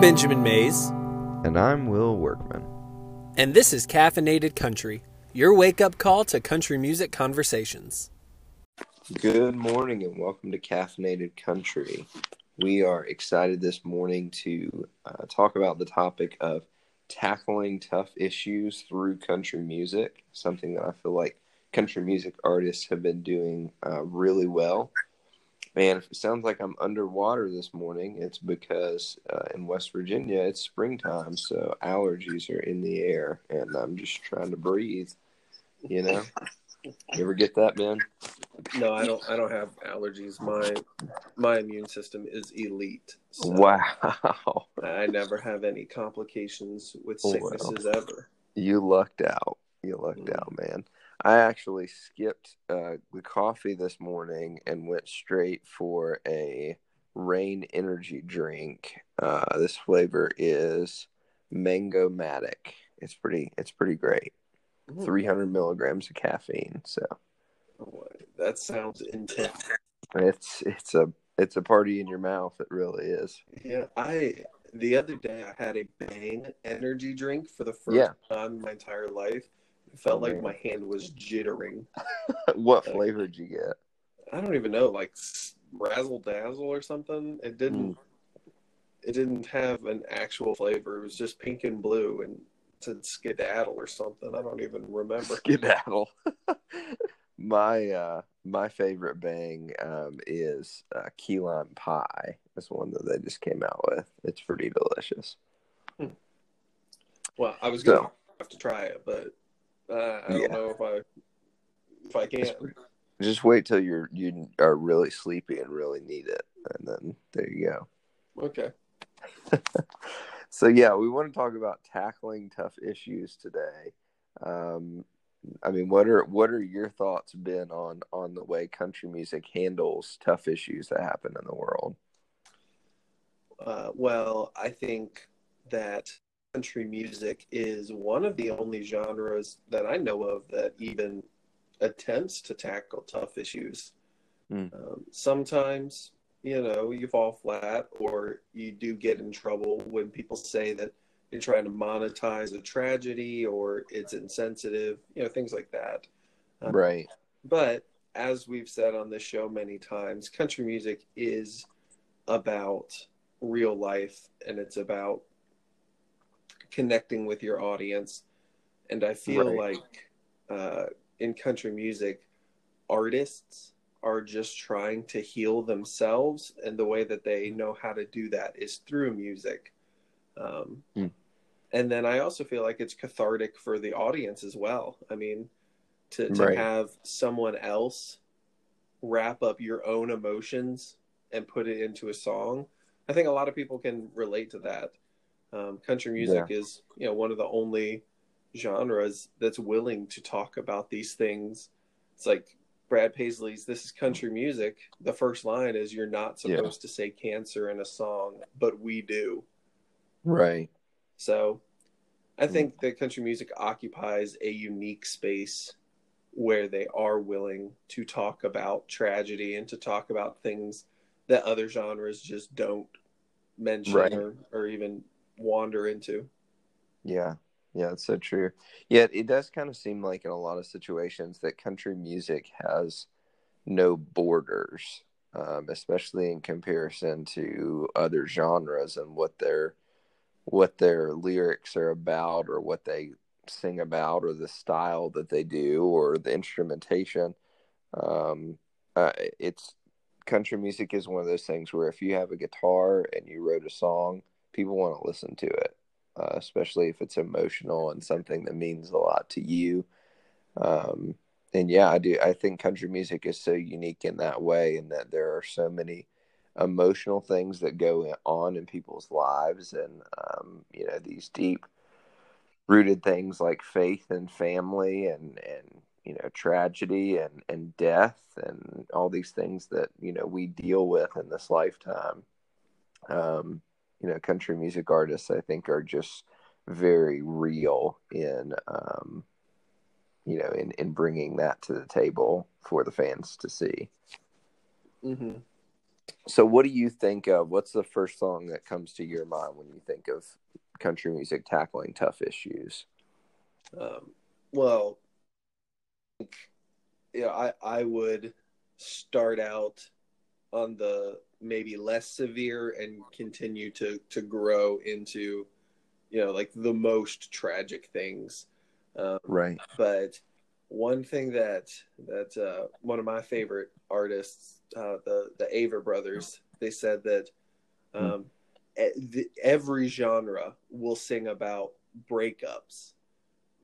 I'm Benjamin Mays. And I'm Will Workman. And this is Caffeinated Country, your wake-up call to country music conversations. Good morning and welcome to Caffeinated Country. We are excited this morning to talk about the topic of tackling tough issues through country music, something that I feel like country music artists have been doing really well. Man, if it sounds like I'm underwater this morning, it's because in West Virginia, it's springtime, so allergies are in the air, and I'm just trying to breathe, you know? You ever get that, man? No, I don't have allergies. My immune system is elite. So wow. I never have any complications with sicknesses ever. You lucked out. You lucked out, man. I actually skipped the coffee this morning and went straight for a Rain Energy Drink. This flavor is Mangomatic. It's pretty great. 300 milligrams of caffeine. So that sounds intense. It's a party in your mouth. It really is. Yeah, the other day I had a Bang Energy Drink for the first time in my entire life. It felt like my hand was jittering. What flavor did you get? I don't even know, like Razzle Dazzle or something. It didn't have an actual flavor. It was just pink and blue and said Skedaddle or something. I don't even remember. Skedaddle. My favorite Bang is Key Lime Pie. It's one that they just came out with. It's pretty delicious. Well, I was going to have to try it, but I don't know if I can. Just wait till you are really sleepy and really need it, and then there you go. Okay. So we want to talk about tackling tough issues today. I mean, what are your thoughts been on the way country music handles tough issues that happen in the world? Well, I think that country music is one of the only genres that I know of that even attempts to tackle tough issues. Sometimes, you fall flat or you do get in trouble when people say that you're trying to monetize a tragedy or it's insensitive, things like that. Right. But as we've said on this show many times, country music is about real life and it's about connecting with your audience. And I feel like in country music, artists are just trying to heal themselves. And the way that they know how to do that is through music. And then I also feel like it's cathartic for the audience as well. I mean, to have someone else wrap up your own emotions and put it into a song. I think a lot of people can relate to that. Country music is, one of the only genres that's willing to talk about these things. It's like Brad Paisley's This is Country Music. The first line is, you're not supposed to say cancer in a song, but we do. Right. So I think that country music occupies a unique space where they are willing to talk about tragedy and to talk about things that other genres just don't mention or even wander into. Yeah, it's so true. Yet it does kind of seem like in a lot of situations that country music has no borders, especially in comparison to other genres and what their lyrics are about or what they sing about or the style that they do or the instrumentation. It's country music is one of those things where if you have a guitar and you wrote a song, people want to listen to it, especially if it's emotional and something that means a lot to you. I do. I think country music is so unique in that way, in that there are so many emotional things that go on in people's lives, and these deep-rooted things like faith and family, and tragedy and death, and all these things that we deal with in this lifetime. Country music artists, I think, are just very real in, in bringing that to the table for the fans to see. Mm-hmm. So what do you think of? What's the first song that comes to your mind when you think of country music tackling tough issues? Well, you know, I would start out on the maybe less severe and continue to grow into, you know, like the most tragic things. Right. But one thing that one of my favorite artists, the Aver brothers, they said that every genre will sing about breakups,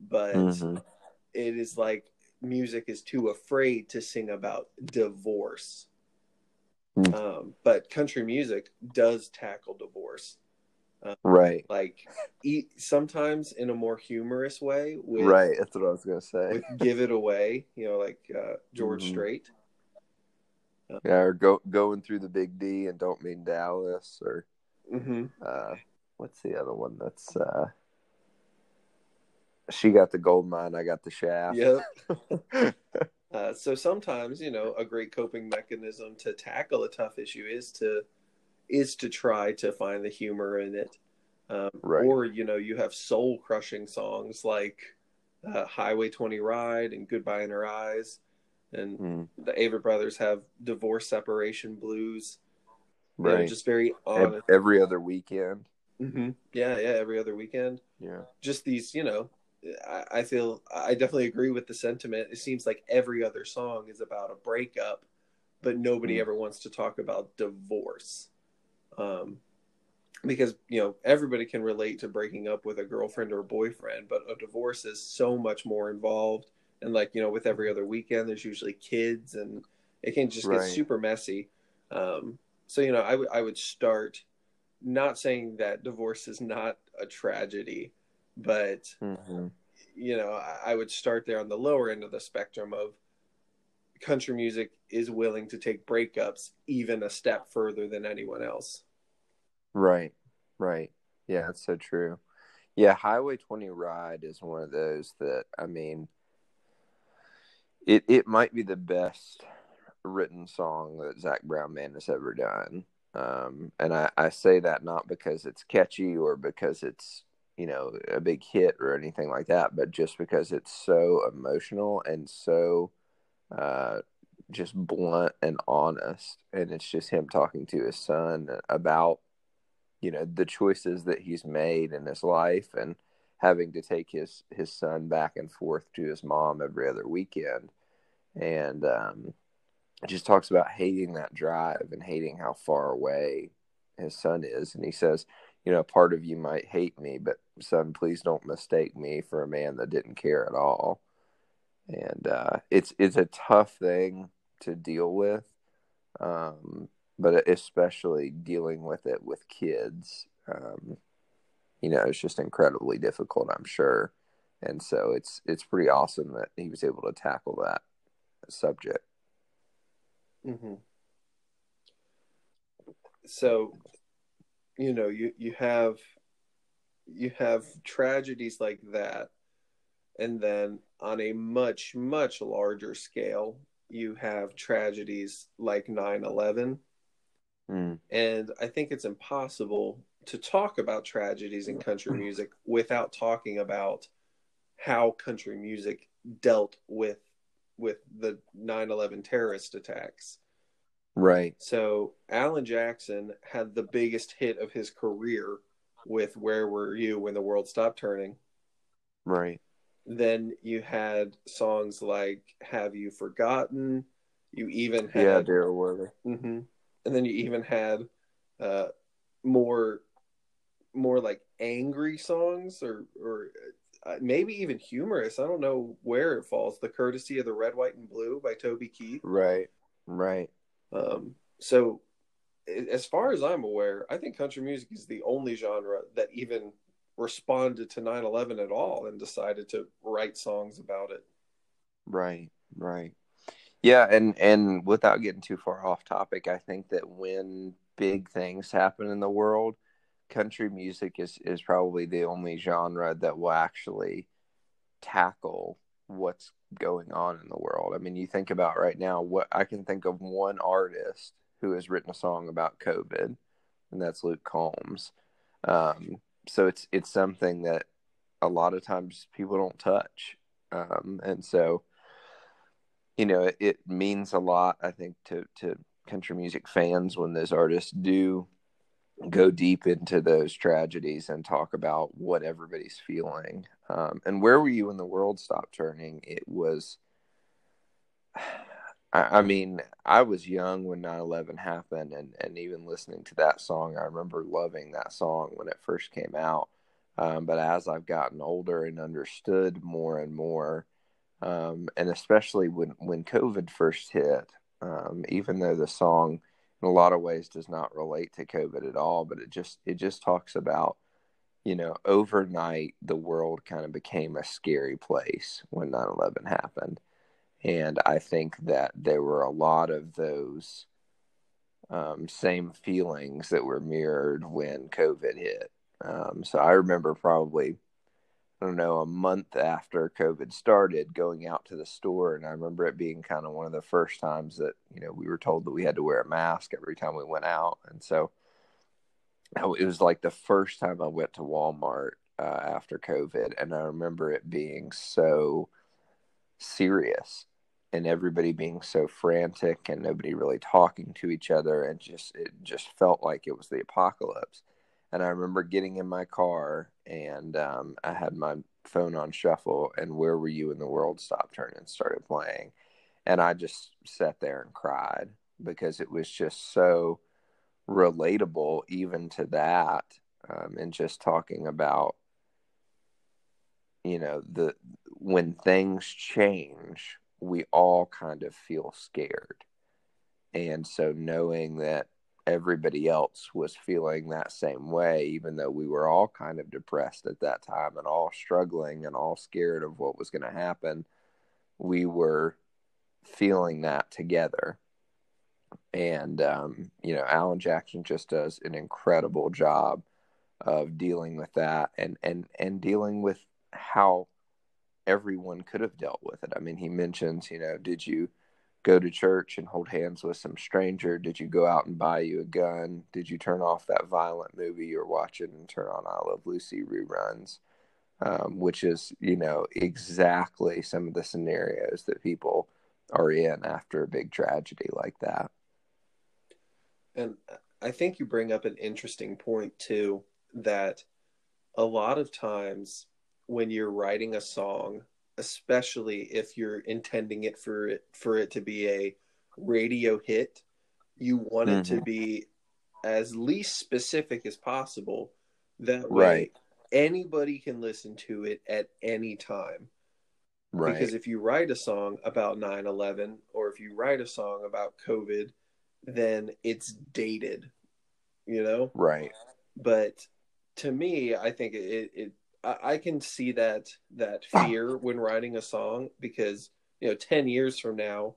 but it is like music is too afraid to sing about divorce. But country music does tackle divorce. Right. Like sometimes in a more humorous way. Right. That's what I was going to say. With Give It Away, you know, like George Strait. Yeah, or going through the Big D and Don't Mean Dallas, or what's the other one that's She Got the Gold Mine, I Got the Shaft. Yep. So sometimes, you know, a great coping mechanism to tackle a tough issue is to try to find the humor in it. Right. Or, you know, you have soul crushing songs like Highway 20 Ride and Goodbye in Her Eyes. And the Aver brothers have Divorce Separation Blues. Right. You know, just very honest. Every Other Weekend. Yeah, Every Other Weekend. Yeah. Just these, you know, I feel I definitely agree with the sentiment. It seems like every other song is about a breakup, but nobody ever wants to talk about divorce. Because, you know, everybody can relate to breaking up with a girlfriend or a boyfriend, but a divorce is so much more involved. And like, you know, with Every Other Weekend, there's usually kids and it can just get super messy. So, you know, I would start not saying that divorce is not a tragedy, but, you know, I would start there on the lower end of the spectrum of country music is willing to take breakups even a step further than anyone else. Right. Right. Yeah, that's so true. Yeah. Highway 20 Ride is one of those that, I mean, it might be the best written song that Zach Brown Man has ever done. And I say that not because it's catchy or because it's, you know, a big hit or anything like that, but just because it's so emotional and so just blunt and honest. And it's just him talking to his son about, you know, the choices that he's made in his life and having to take his son back and forth to his mom every other weekend. And it just talks about hating that drive and hating how far away his son is. And he says, you know, part of you might hate me, but son, please don't mistake me for a man that didn't care at all. And it's a tough thing to deal with, but especially dealing with it with kids. You know, it's just incredibly difficult, I'm sure. And so it's pretty awesome that he was able to tackle that subject. So, you know, you have tragedies like that, and then on a much, much larger scale, you have tragedies like 9/11. And I think it's impossible to talk about tragedies in country music without talking about how country music dealt with the 9/11 terrorist attacks. Right. So Alan Jackson had the biggest hit of his career with Where Were You When the World Stopped Turning. Right. Then you had songs like Have You Forgotten? You even had... Yeah, Daryl Worley. And then you even had more like angry songs or maybe even humorous. I don't know where it falls. The Courtesy of the Red, White and Blue by Toby Keith. Right, right. So as far as I'm aware, I think country music is the only genre that even responded to 9/11 at all and decided to write songs about it. Right, right. Yeah. And without getting too far off topic, I think that when big things happen in the world, country music is probably the only genre that will actually tackle what's going on in the world. I mean, you think about right now, what I can think of one artist who has written a song about COVID, and that's Luke Combs. So it's something that a lot of times people don't touch. And so, you know, it means a lot, I think, to country music fans when those artists do go deep into those tragedies and talk about what everybody's feeling. And Where Were You When the World Stopped Turning? It was, I mean, I was young when 9/11 happened, and even listening to that song, I remember loving that song when it first came out. But as I've gotten older and understood more and more, and especially when COVID first hit, even though the song in a lot of ways does not relate to COVID at all, but it just talks about, you know, overnight the world kind of became a scary place when 9/11 happened. And I think that there were a lot of those same feelings that were mirrored when COVID hit. So I remember probably, I don't know, a month after COVID started, going out to the store. And I remember it being kind of one of the first times that, you know, we were told that we had to wear a mask every time we went out. And so it was like the first time I went to Walmart after COVID. And I remember it being so serious and everybody being so frantic and nobody really talking to each other. And it just felt like it was the apocalypse. And I remember getting in my car and I had my phone on shuffle and Where Were You When the World Stopped Turning started playing. And I just sat there and cried because it was just so relatable even to that. And just talking about, you know, when things change, we all kind of feel scared. And so knowing that everybody else was feeling that same way, even though we were all kind of depressed at that time and all struggling and all scared of what was going to happen, we were feeling that together. And, you know, Alan Jackson just does an incredible job of dealing with that and dealing with how everyone could have dealt with it. I mean, he mentions, you know, did you go to church and hold hands with some stranger? Did you go out and buy you a gun? Did you turn off that violent movie you're watching and turn on I Love Lucy reruns? Which is, you know, exactly some of the scenarios that people are in after a big tragedy like that. And I think you bring up an interesting point too, that a lot of times when you're writing a song, especially if you're intending it for it to be a radio hit, you want it to be as least specific as possible. That way, anybody can listen to it at any time. Right. Because if you write a song about 9/11 or if you write a song about COVID, then it's dated, you know? Right. But to me, I think I can see that fear when writing a song because, you know, 10 years from now,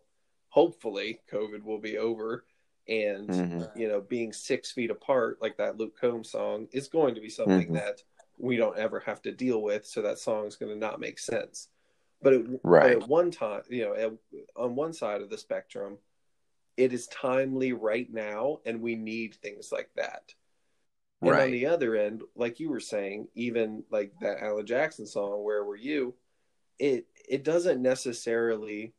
hopefully COVID will be over and, you know, being 6 feet apart, like that Luke Combs song, is going to be something that we don't ever have to deal with. So that song's going to not make sense. But at one time, you know, on one side of the spectrum, it is timely right now and we need things like that. And on the other end, like you were saying, even like that Alan Jackson song, Where Were You? It doesn't necessarily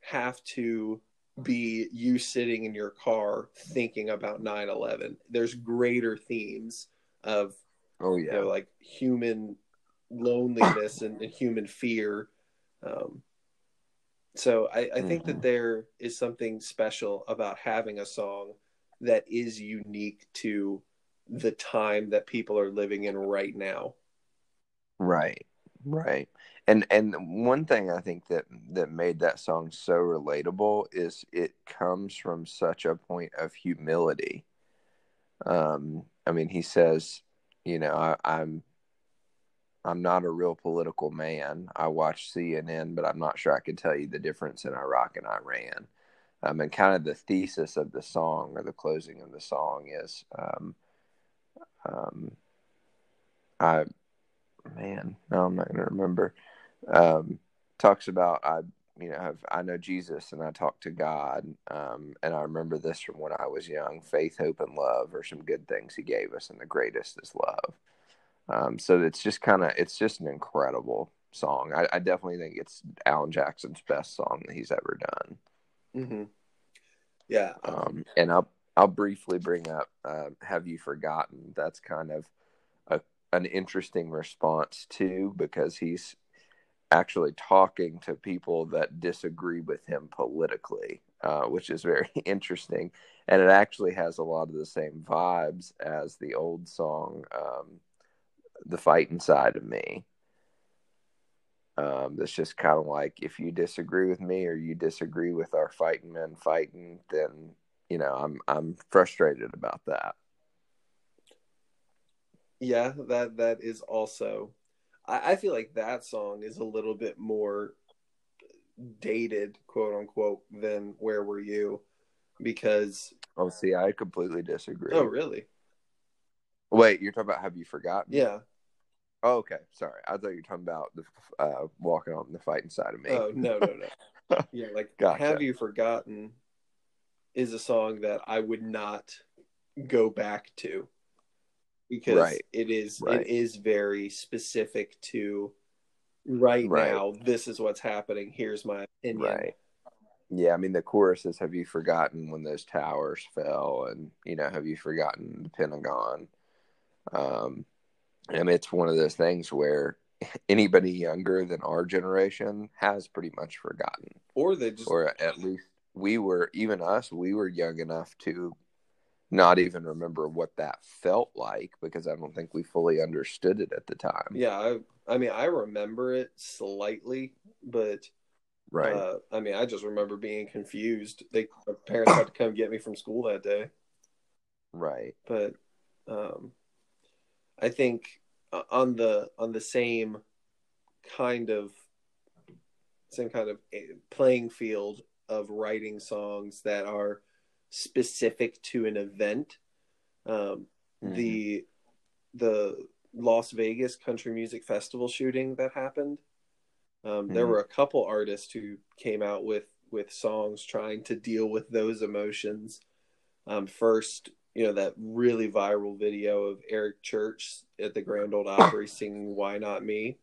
have to be you sitting in your car thinking about 9/11. There's greater themes of, you know, like human loneliness and human fear. So I think that there is something special about having a song that is unique to the time that people are living in right now. Right. And one thing I think that made that song so relatable is it comes from such a point of humility. I mean, he says, you know, I'm not a real political man. I watch CNN, but I'm not sure I could tell you the difference in Iraq and Iran. And kind of the thesis of the song or the closing of the song is, talks about you know, I know Jesus and I talk to God. And I remember this from when I was young, faith, hope, and love are some good things he gave us. And the greatest is love. So it's just kind of, it's just an incredible song. I definitely think it's Alan Jackson's best song that he's ever done. Mm-hmm. Yeah. And I'll briefly bring up, Have You Forgotten? That's kind of an interesting response too, because he's actually talking to people that disagree with him politically, which is very interesting. And it actually has a lot of the same vibes as the old song, The Fight Inside of Me. That's just kind of like, if you disagree with me or you disagree with our fighting men fighting, then, you know, I'm frustrated about that. Yeah, that is also, I feel like that song is a little bit more dated, quote unquote, than Where Were You? Because... Oh, see, I completely disagree. Oh, really? Wait, you're talking about Have You Forgotten? Yeah. Oh, okay. Sorry. I thought you were talking about the Walking on the Fight Inside of Me. Oh, no. Yeah, like, gotcha. Have You Forgotten is a song that I would not go back to. Because it is very specific to right now, this is what's happening, here's my opinion. Right. Yeah, I mean, the chorus is, have you forgotten when those towers fell? And, you know, have you forgotten the Pentagon? I mean, it's one of those things where anybody younger than our generation has pretty much forgotten. Or they just... Or at least we were young enough to... not even remember what that felt like, because I don't think we fully understood it at the time. Yeah, I mean, I remember it slightly, but I mean, I just remember being confused. My parents had to come get me from school that day. Right. But I think on the same kind of playing field of writing songs that are specific to an event, the Las Vegas Country Music Festival shooting that happened, there were a couple artists who came out with songs trying to deal with those emotions. First, you know, that really viral video of Eric Church at the Grand Ole Opry singing Why Not Me.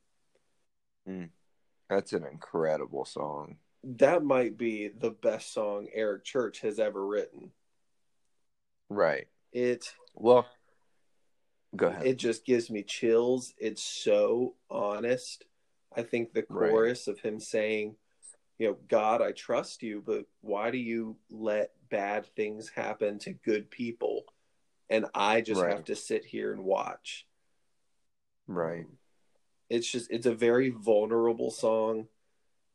That's an incredible song. That might be the best song Eric Church has ever written. Right. Go ahead. It just gives me chills. It's so honest. I think the chorus of him saying, you know, God, I trust you, but why do you let bad things happen to good people? And I just have to sit here and watch. Right. It's a very vulnerable song.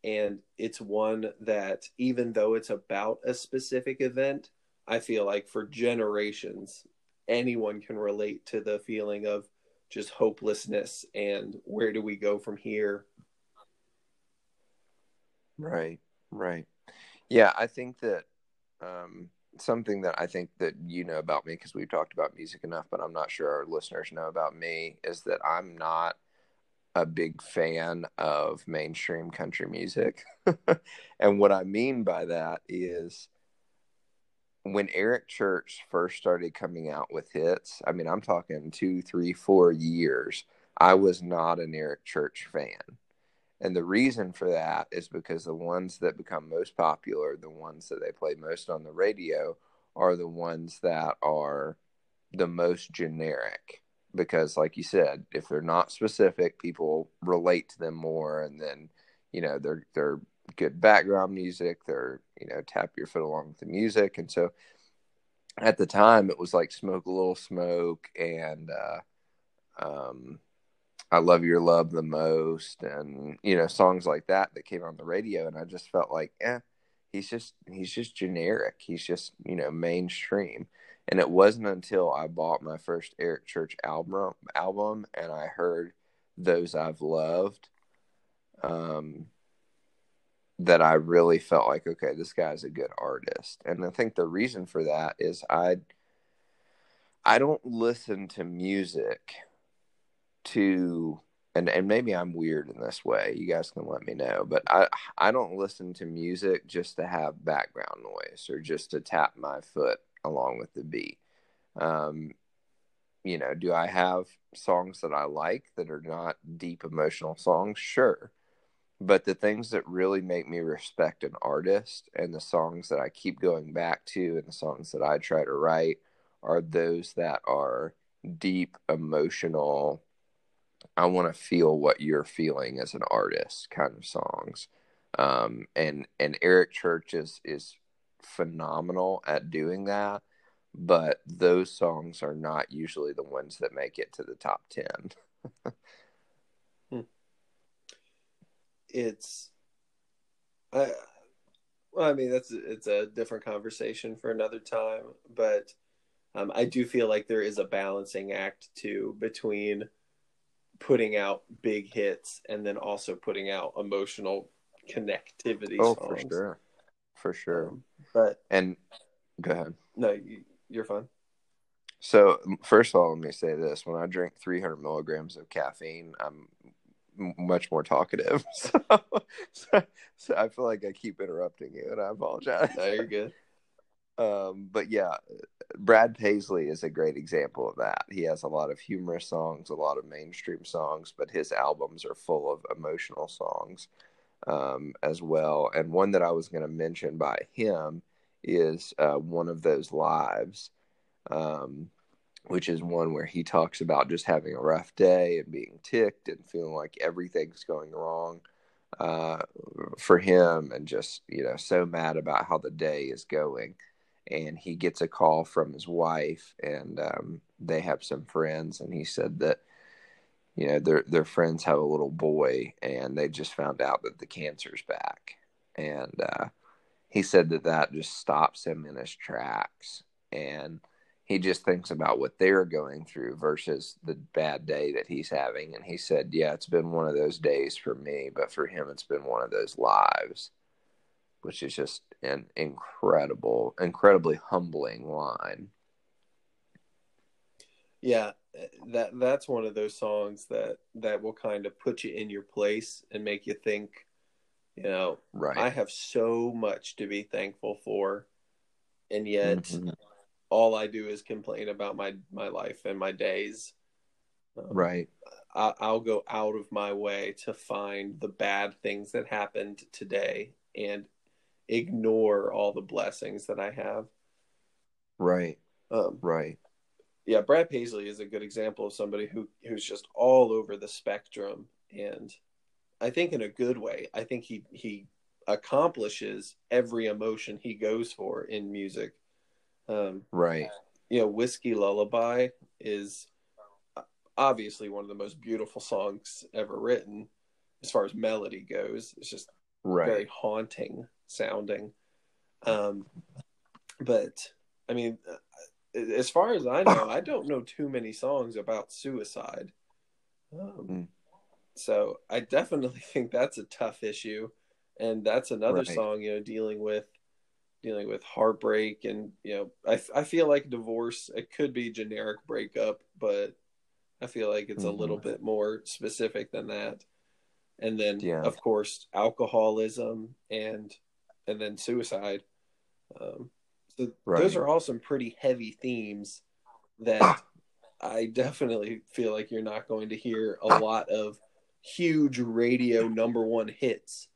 And it's one that, even though it's about a specific event, I feel like for generations, anyone can relate to the feeling of just hopelessness and where do we go from here? Right. Yeah, I think that something that I think that you know about me, because we've talked about music enough, but I'm not sure our listeners know about me, is that I'm not a big fan of mainstream country music. And what I mean by that is, when Eric Church first started coming out with hits, I mean, I'm talking 2, 3, 4 years, I was not an Eric Church fan. And the reason for that is because the ones that become most popular, the ones that they play most on the radio, are the ones that are the most generic. Because, like you said, if they're not specific, people relate to them more, and then, you know, they're good background music. They're, you know, tap your foot along with the music. And so, at the time, it was like Smoke a Little Smoke and I Love Your Love the Most, and, you know, songs like that came on the radio. And I just felt like, he's just generic. He's just, you know, mainstream. And it wasn't until I bought my first Eric Church album and I heard Those I've Loved, that I really felt like, okay, this guy's a good artist. And I think the reason for that is I don't listen to music to and maybe I'm weird in this way, you guys can let me know, but I don't listen to music just to have background noise or just to tap my foot along with the beat. You know, do I have songs that I like that are not deep emotional songs? Sure. But the things that really make me respect an artist and the songs that I keep going back to and the songs that I try to write are those that are deep, emotional, I want to feel what you're feeling as an artist kind of songs. And Eric Church is phenomenal at doing that, but those songs are not usually the ones that make it to the top 10. It's a different conversation for another time, but I do feel like there is a balancing act too between putting out big hits and then also putting out emotional connectivity songs. For sure. But go ahead. No, you're fine. So first of all, let me say this: when I drink 300 milligrams of caffeine, I'm much more talkative. So I feel like I keep interrupting you, and I apologize. No, you're good. But yeah, Brad Paisley is a great example of that. He has a lot of humorous songs, a lot of mainstream songs, but his albums are full of emotional songs as well. And one that I was going to mention by him is One of Those Lives, which is one where he talks about just having a rough day and being ticked and feeling like everything's going wrong for him, and just, you know, so mad about how the day is going. And he gets a call from his wife, and they have some friends, and he said that, you know, their friends have a little boy, and they just found out that the cancer's back. And he said that just stops him in his tracks, and he just thinks about what they're going through versus the bad day that he's having. And he said, yeah, it's been one of those days for me, but for him, it's been one of those lives, which is just an incredibly humbling line. Yeah, that's one of those songs that will kind of put you in your place and make you think, you know, right, I have so much to be thankful for, and yet... Mm-hmm. All I do is complain about my life and my days. Right. I'll go out of my way to find the bad things that happened today and ignore all the blessings that I have. Right. Right. Yeah. Brad Paisley is a good example of somebody who's just all over the spectrum. And I think in a good way, I think he accomplishes every emotion he goes for in music. Right. You know, Whiskey Lullaby is obviously one of the most beautiful songs ever written as far as melody goes. It's just very haunting sounding. But I mean, as far as I know, I don't know too many songs about suicide. So I definitely think that's a tough issue. And that's another song, you know, dealing with heartbreak, and, you know, I feel like divorce, it could be generic breakup, but I feel like it's a little bit more specific than that. And then of course alcoholism and then suicide. So those are all some pretty heavy themes that I definitely feel like you're not going to hear a lot of huge radio number one hits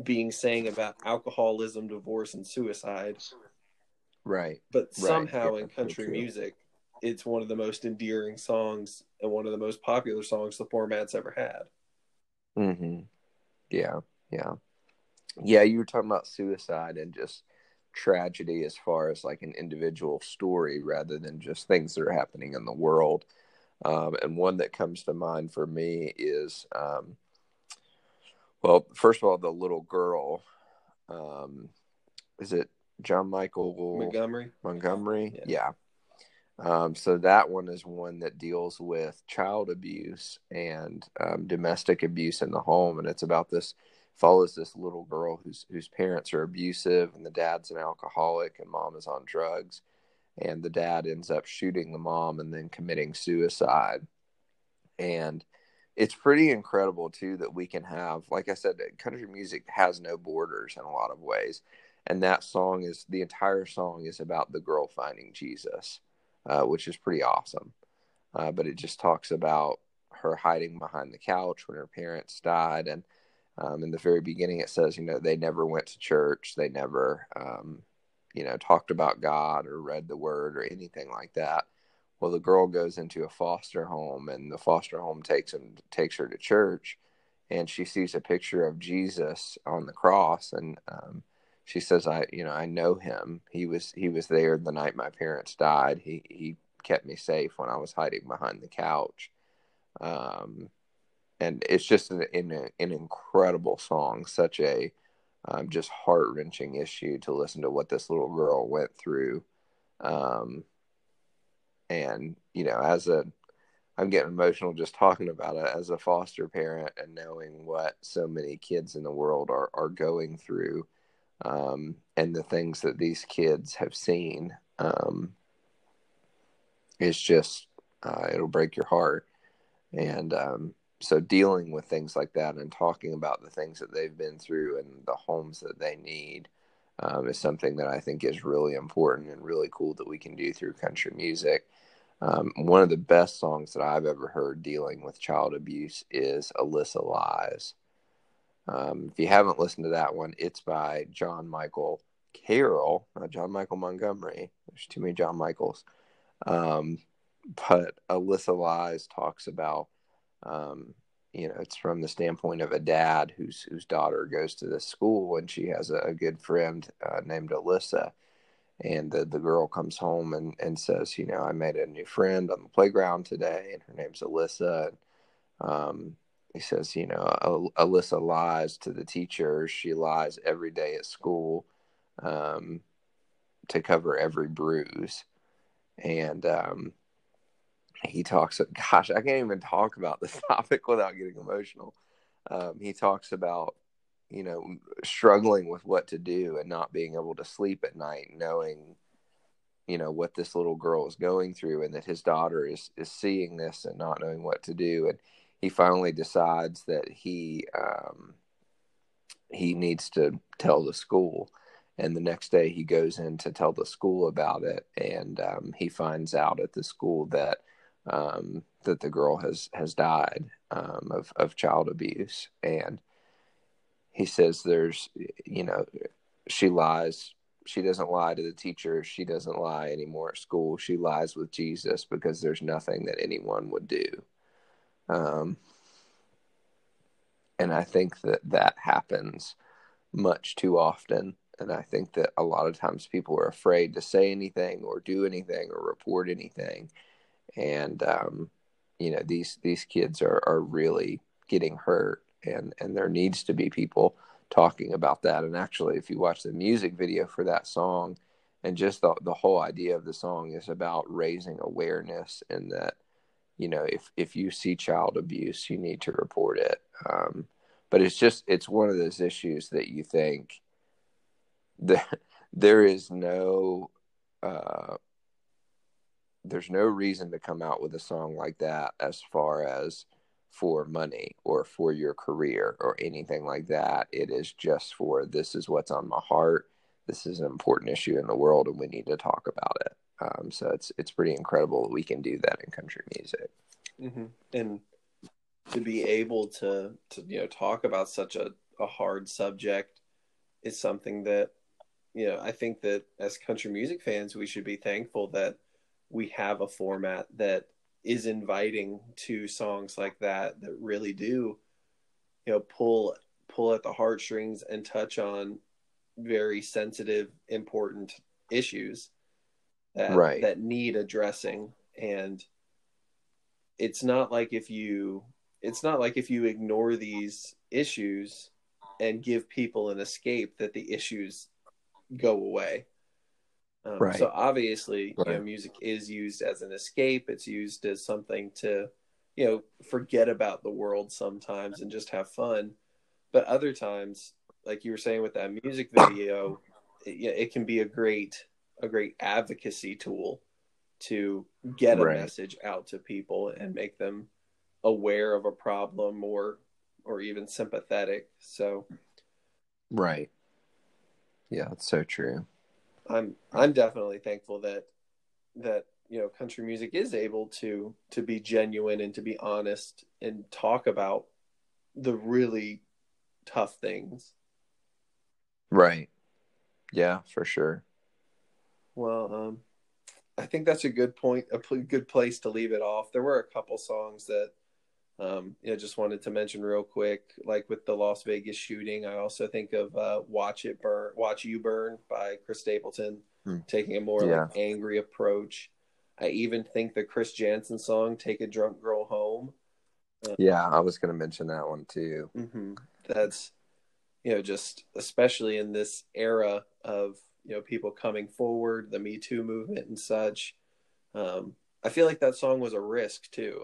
being saying about alcoholism, divorce, and suicide. Right. But somehow in country music, it's one of the most endearing songs and one of the most popular songs the format's ever had. Mm-hmm. Yeah. Yeah. Yeah. You were talking about suicide and just tragedy as far as like an individual story rather than just things that are happening in the world. And one that comes to mind for me is, well, first of all, the little girl, is it John Michael Montgomery? Montgomery, yeah. So that one is one that deals with child abuse and domestic abuse in the home, and it's about this, follows this little girl whose parents are abusive, and the dad's an alcoholic, and mom is on drugs, and the dad ends up shooting the mom and then committing suicide, and it's pretty incredible too that we can have, like I said, country music has no borders in a lot of ways. And that song is, the entire song is about the girl finding Jesus, which is pretty awesome. But it just talks about her hiding behind the couch when her parents died. And in the very beginning, it says, you know, they never went to church. They never, you know, talked about God or read the word or anything like that. Well, the girl goes into a foster home, and the foster home takes her to church, and she sees a picture of Jesus on the cross. And she says, I know him. He was there the night my parents died. He kept me safe when I was hiding behind the couch. And it's just an incredible song, such a just heart-wrenching issue to listen to what this little girl went through. And, you know, I'm getting emotional just talking about it as a foster parent and knowing what so many kids in the world are going through, and the things that these kids have seen. It's just, it'll break your heart. And, so dealing with things like that and talking about the things that they've been through and the homes that they need, is something that I think is really important and really cool that we can do through country music. One of the best songs that I've ever heard dealing with child abuse is Alyssa Lies. If you haven't listened to that one, it's by John Michael Montgomery. There's too many John Michaels. But Alyssa Lies talks about, you know, it's from the standpoint of a dad whose daughter goes to this school, and she has a good friend named Alyssa. And the girl comes home and says, you know, I made a new friend on the playground today, and her name's Alyssa. And he says, you know, Alyssa lies to the teacher. She lies every day at school to cover every bruise. And he talks, gosh, I can't even talk about this topic without getting emotional. He talks about, you know, struggling with what to do and not being able to sleep at night, knowing, you know, what this little girl is going through, and that his daughter is seeing this and not knowing what to do. And he finally decides that he needs to tell the school. And the next day he goes in to tell the school about it. And he finds out at the school that the girl has died of child abuse. And he says, there's, you know, she lies. She doesn't lie to the teacher. She doesn't lie anymore at school. She lies with Jesus, because there's nothing that anyone would do. And I think that happens much too often. And I think that a lot of times people are afraid to say anything or do anything or report anything. And, you know, these kids are really getting hurt, and there needs to be people talking about that. And actually, if you watch the music video for that song, and just the whole idea of the song is about raising awareness, and that, you know, if you see child abuse, you need to report it. But it's just, it's one of those issues that you think that there is no, there's no reason to come out with a song like that as far as for money or for your career or anything like that. It is just for, this is what's on my heart. This is an important issue in the world, and we need to talk about it. So it's pretty incredible that we can do that in country music. Mm-hmm. And to be able to, you know, talk about such a hard subject is something that, you know, I think that as country music fans, we should be thankful that we have a format that is inviting to songs like that, that really do, you know, pull at the heartstrings and touch on very sensitive, important issues that need addressing. And it's not like if you ignore these issues and give people an escape, that the issues go away. Right. So obviously, right, you know, music is used as an escape. It's used as something to, you know, forget about the world sometimes and just have fun. But other times, like you were saying with that music video, it can be a great advocacy tool to get a message out to people and make them aware of a problem or even sympathetic. So, right. Yeah, it's so true. I'm definitely thankful that you know, country music is able to be genuine and to be honest and talk about the really tough things. Right. Yeah, for sure. Well, I think that's a good place to leave it off. There were a couple songs that you know, just wanted to mention real quick, like with the Las Vegas shooting. I also think of Watch You Burn by Chris Stapleton, taking a more like angry approach. I even think the Chris Jansen song, Take a Drunk Girl Home. Yeah, I was going to mention that one too. Mm-hmm. That's, you know, just especially in this era of, you know, people coming forward, the Me Too movement and such. I feel like that song was a risk too.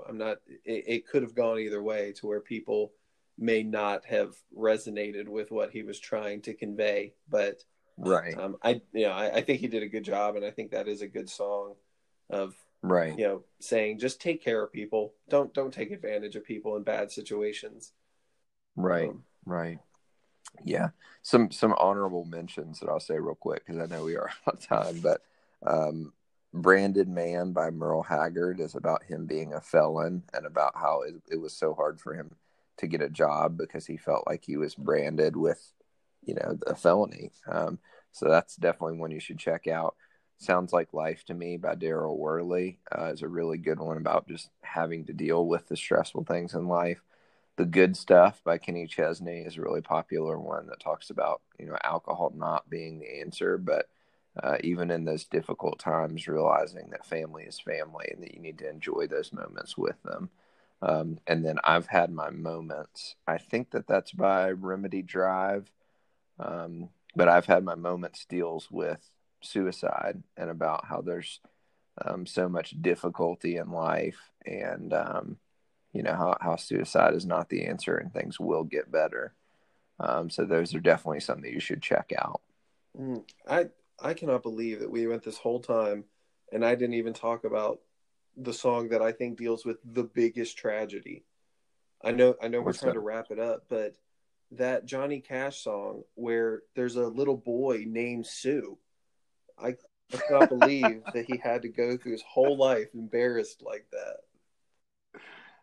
It could have gone either way to where people may not have resonated with what he was trying to convey, but right. I think he did a good job. And I think that is a good song of, right. You know, saying, just take care of people. Don't take advantage of people in bad situations. Right. Right. Yeah. Some honorable mentions that I'll say real quick, cause I know we are out of time, but, Branded Man by Merle Haggard is about him being a felon and about how it was so hard for him to get a job because he felt like he was branded with, you know, a felony. So that's definitely one you should check out. Sounds Like Life to Me by Daryl Worley is a really good one about just having to deal with the stressful things in life. The Good Stuff by Kenny Chesney is a really popular one that talks about, you know, alcohol not being the answer, but even in those difficult times, realizing that family is family and that you need to enjoy those moments with them. And then I've Had My Moments. I think that's by Remedy Drive. But I've Had My Moments deals with suicide and about how there's so much difficulty in life and, you know, how suicide is not the answer and things will get better. So those are definitely something that you should check out. I cannot believe that we went this whole time and I didn't even talk about the song that I think deals with the biggest tragedy. I know we're trying to wrap it up, but that Johnny Cash song where there's a little boy named Sue, I cannot believe that he had to go through his whole life embarrassed like that.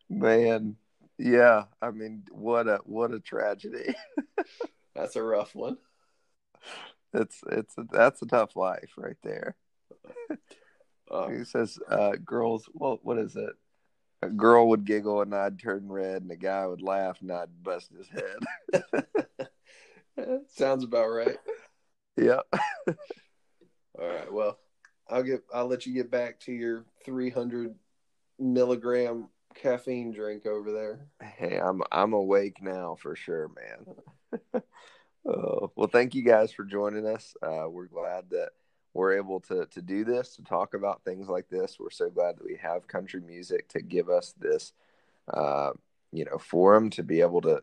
Man. Yeah. I mean, what a tragedy. That's a rough one. That's a tough life right there. He says, girls, well, what is it? A girl would giggle and I'd turn red and a guy would laugh and I'd bust his head. Sounds about right. Yeah. All right. Well, I'll let you get back to your 300 milligram caffeine drink over there. Hey, I'm awake now for sure, man. Well, thank you guys for joining us. We're glad that we're able to do this, to talk about things like this. We're so glad that we have country music to give us this, you know, forum to be able to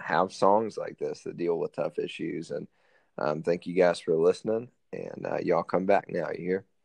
have songs like this that deal with tough issues. And thank you guys for listening. And y'all come back now. You hear?